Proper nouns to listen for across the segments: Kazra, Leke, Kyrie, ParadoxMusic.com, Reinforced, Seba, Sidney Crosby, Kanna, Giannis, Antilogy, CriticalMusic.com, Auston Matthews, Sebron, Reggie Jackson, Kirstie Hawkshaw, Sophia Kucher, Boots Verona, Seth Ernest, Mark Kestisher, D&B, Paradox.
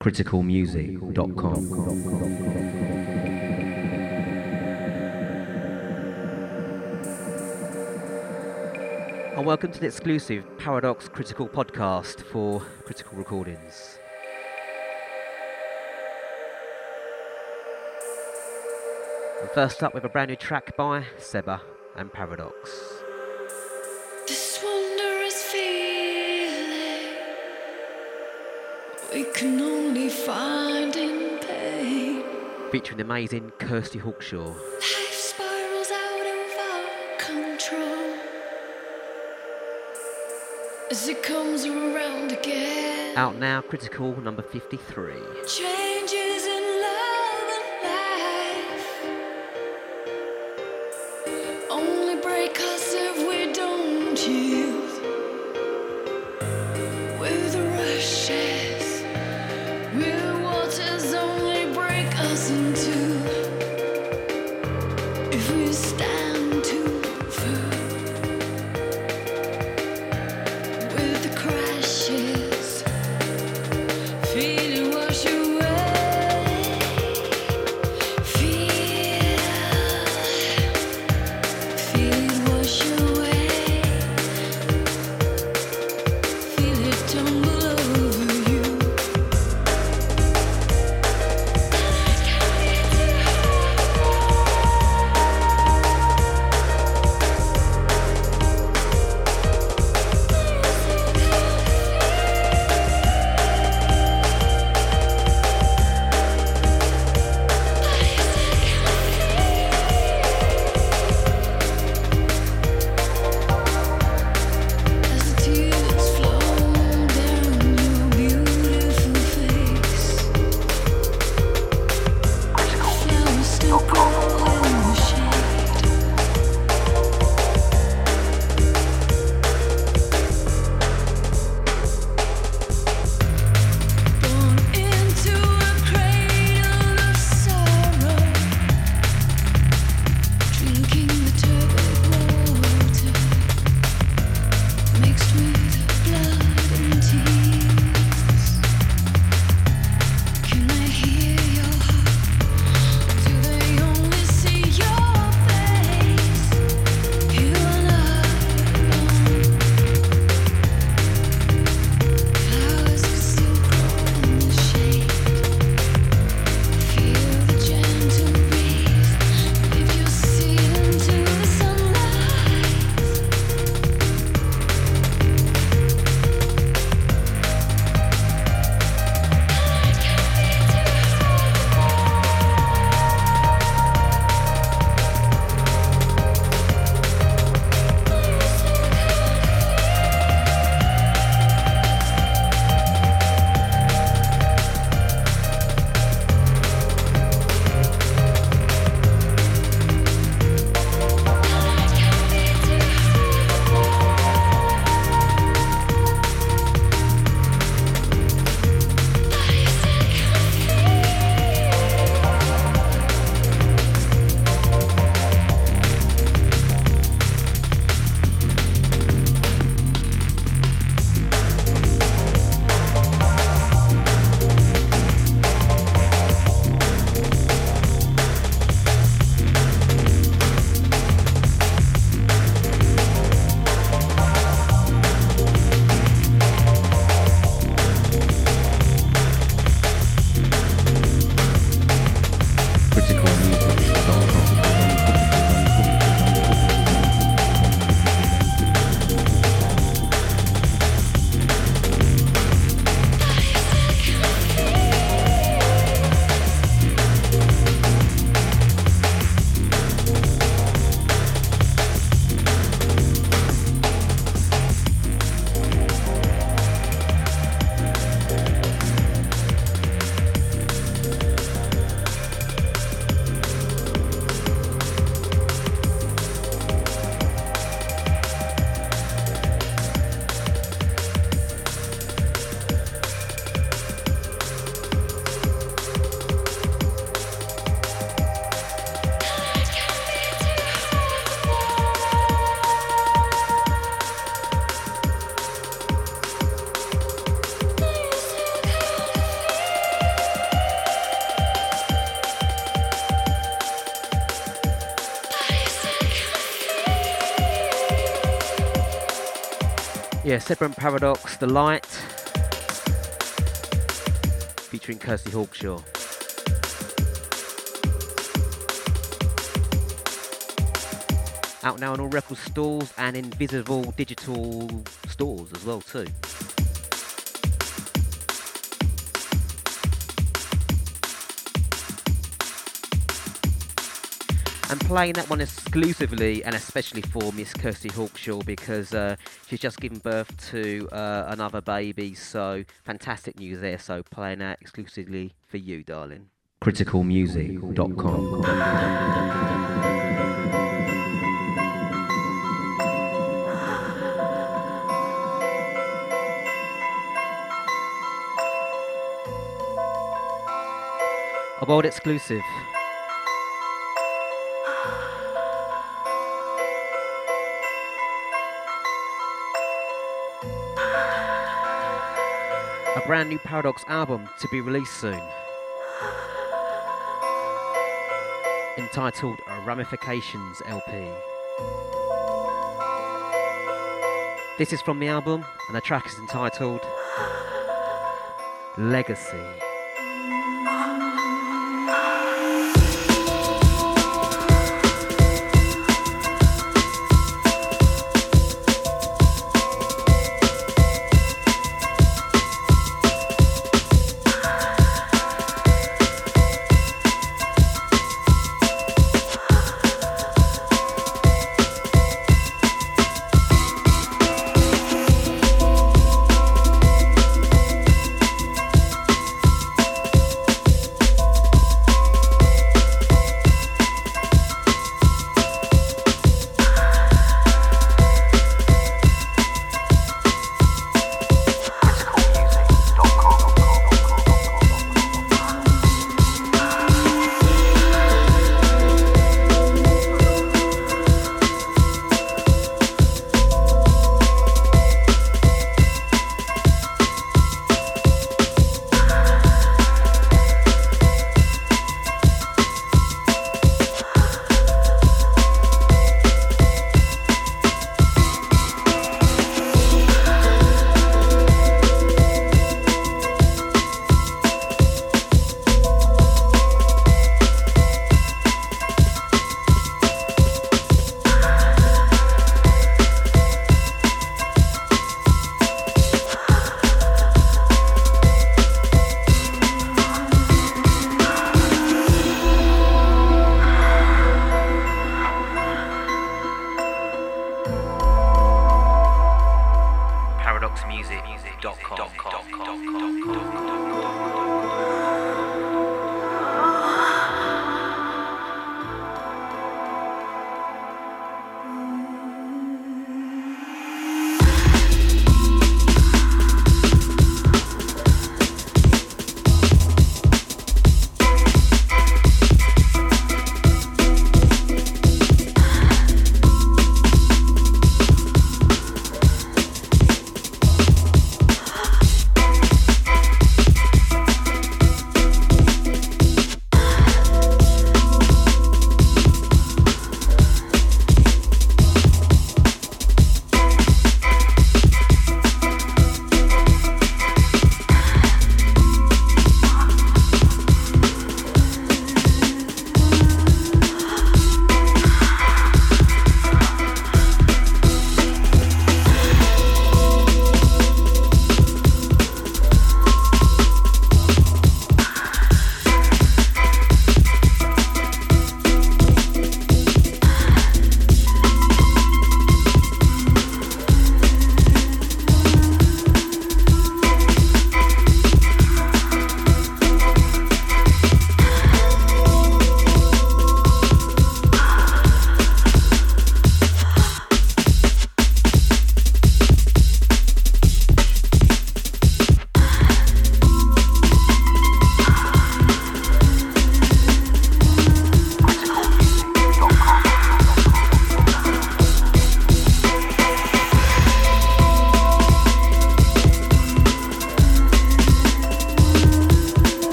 CriticalMusic.com. And welcome to the exclusive Paradox Critical podcast for Critical Recordings. And first up, we have a brand new track by Seba and Paradox. This wondrous feeling we can only find in pain. Featuring the amazing Kirstie Hawkshaw. As it comes around again. Out now, Critical number 53. Changes in love and life only break us if we don't yield. With the rushes, with waters only break us in two. If we stand too firm. Yeah, Sebron Paradox, The Light, featuring Kirstie Hawkshaw. Out now in all record stores and invisible digital stores as well too. I'm playing that one exclusively and especially for Miss Kirstie Hawkshaw because she's just given birth to another baby, so fantastic news there. So playing that exclusively for you, darling. CriticalMusic.com. A world exclusive. A brand new Paradox album to be released soon, entitled Ramifications LP. This is from the album, and the track is entitled Legacy.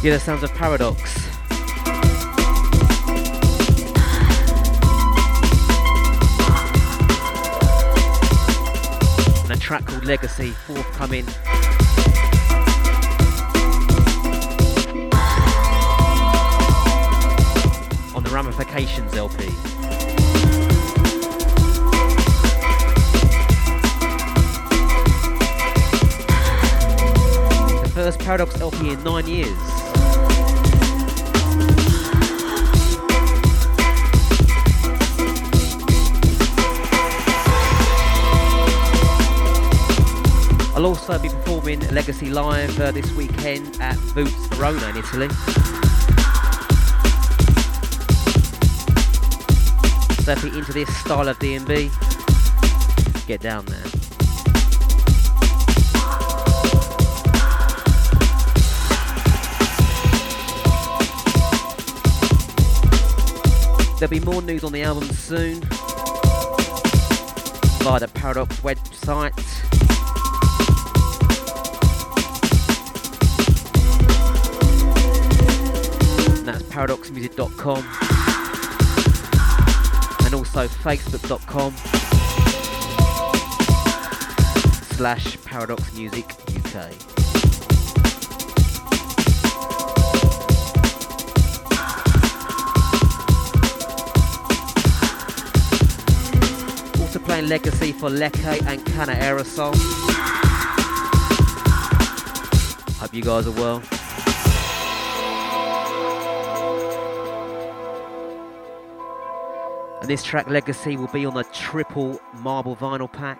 Yeah, the sounds of Paradox. And a track called Legacy, forthcoming. On the Ramifications LP. The first Paradox LP in 9 years. I'll also be performing Legacy live this weekend at Boots Verona in Italy. So if you're into this style of D&B, get down there. There'll be more news on the album soon via the Paradox website. ParadoxMusic.com and also Facebook.com/ParadoxMusic UK. Also playing Legacy for Leke and Kanna. Hope you guys are well. And this track, Legacy, will be on the triple marble vinyl pack.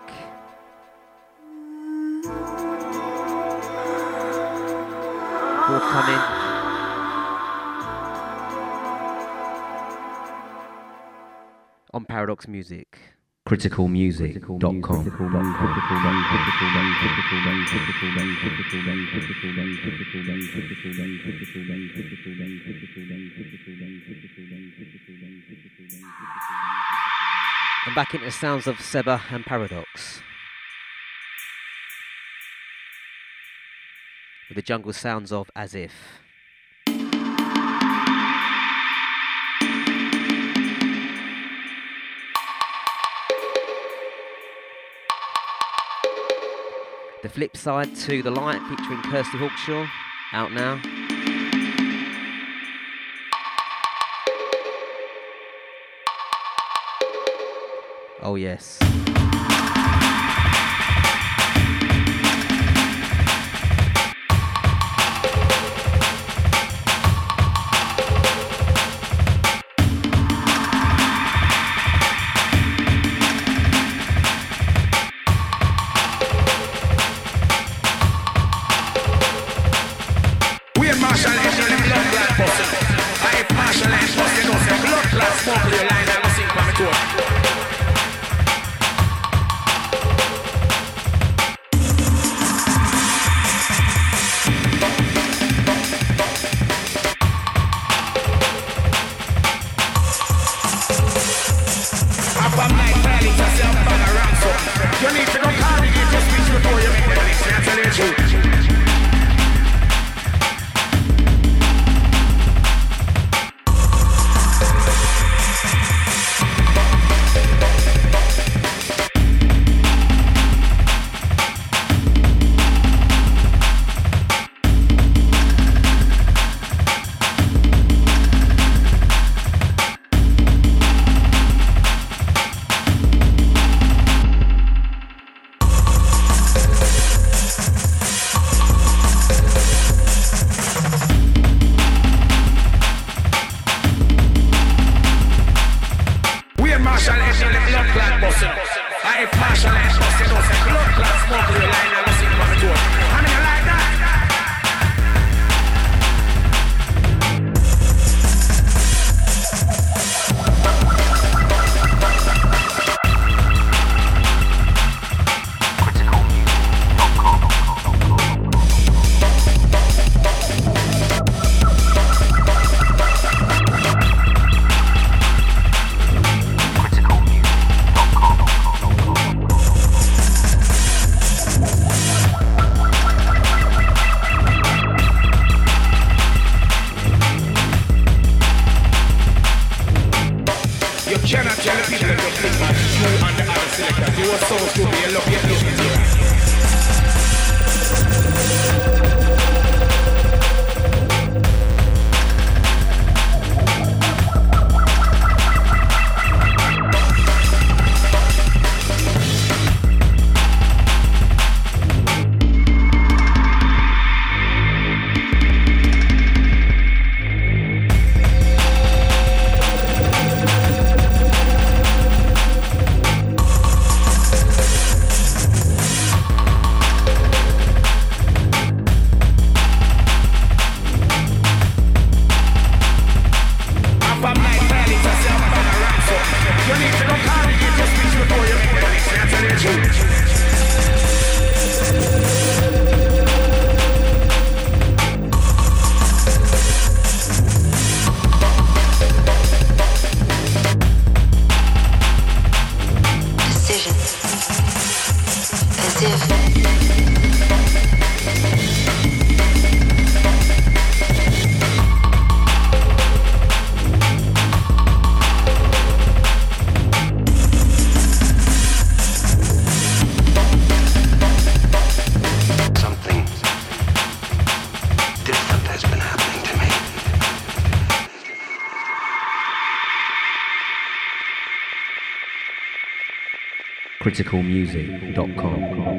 Forthcoming. On Paradox Music. CriticalMusic.com. And back into the sounds of Seba and Paradox with the jungle sounds of As If. The flip side to The Light featuring Kirstie Hawkshaw, out now. Oh yes. souls to be CriticalMusic.com.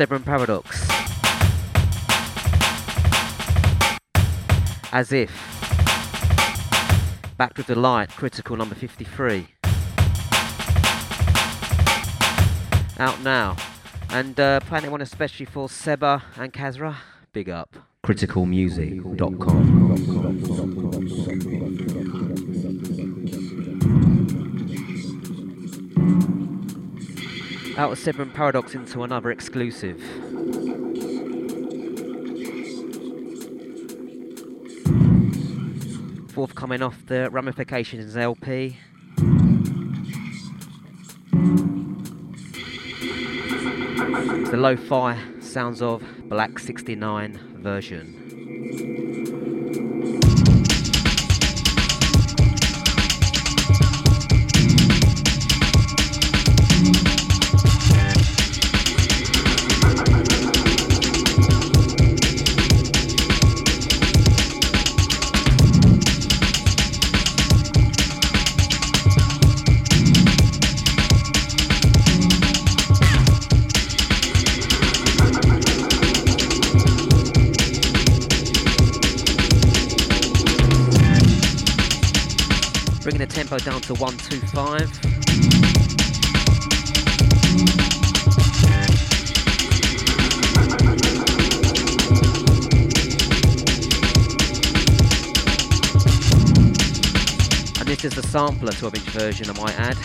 Sebron Paradox. As If. Back with the Light, Critical number 53. Out now. And Planet One especially for Seba and Kazra. Big up. CriticalMusic.com. Out of Sebron Paradox into another exclusive. Forthcoming off the Ramifications LP. The lo-fi sounds of Black 69 version. Bringing the tempo down to 125. And this is the sampler 12-inch version, I might add.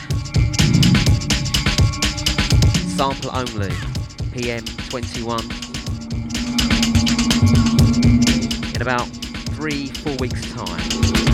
Sampler only. PM 21 in about 3-4 weeks time.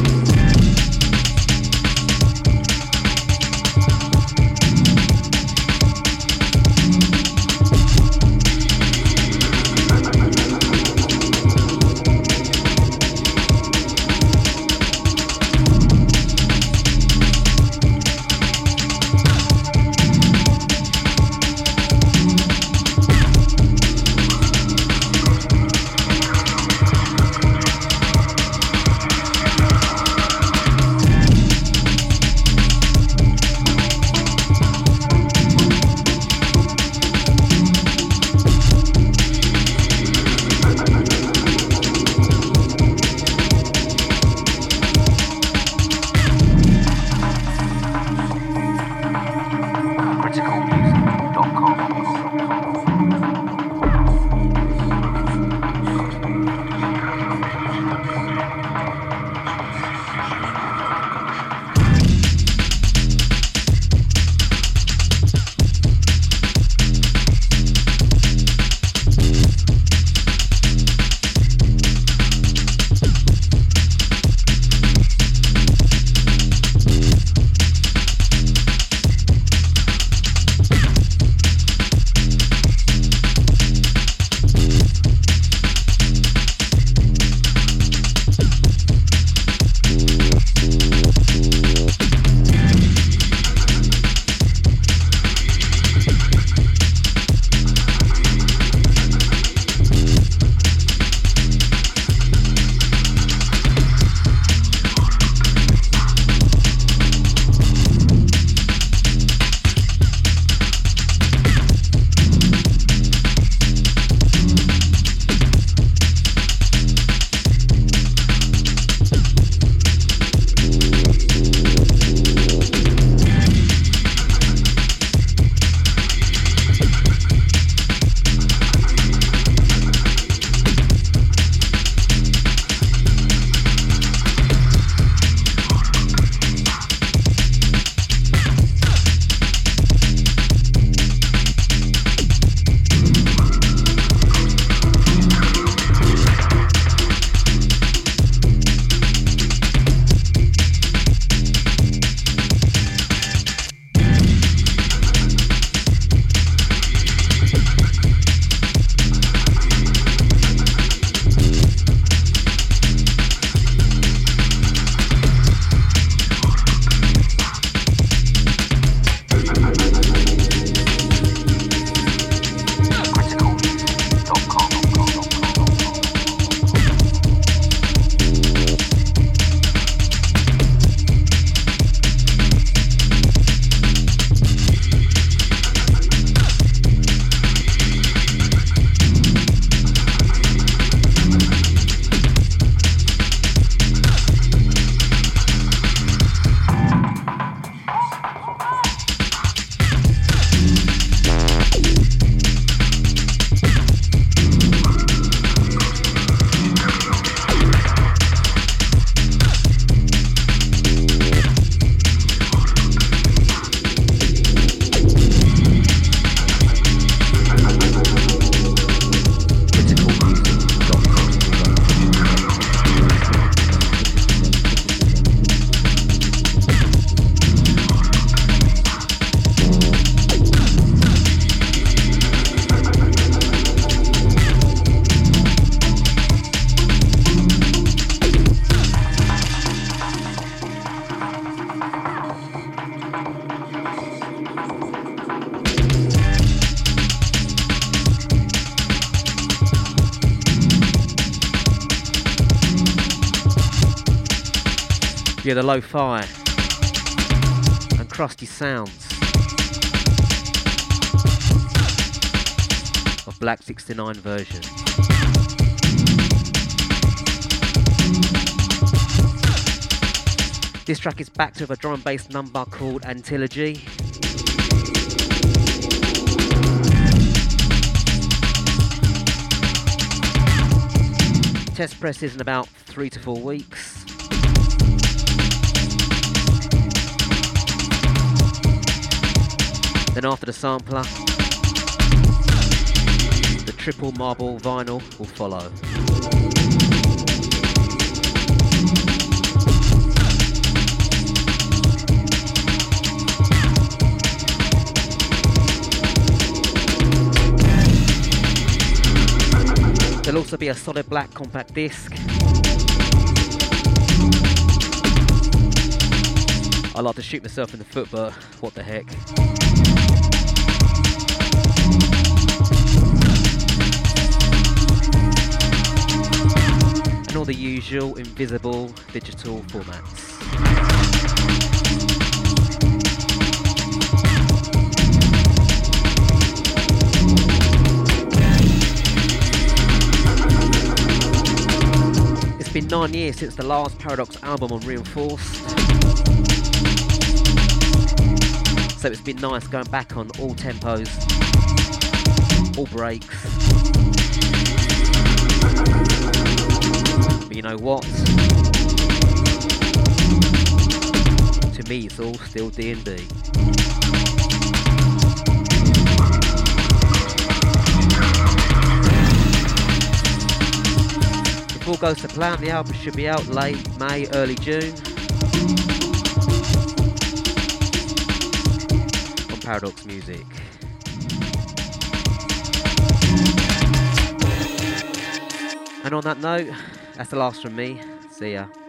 Yeah, the lo-fi and crusty sounds of Black 69 version. This track is backed with a drum and bass number called Antilogy. Test press is in about 3 to 4 weeks. Then after the sampler, triple marble vinyl will follow. There'll also be a solid black compact disc. I like to shoot myself in the foot, but what the heck. And all the usual invisible digital formats. It's been 9 years since the last Paradox album on Reinforced. So it's been nice going back on all tempos, all breaks. But you know what? To me, it's all still D&D. If all goes to plan, the album should be out late May, early June. Paradox Music. And on that note, that's the last from me. See ya.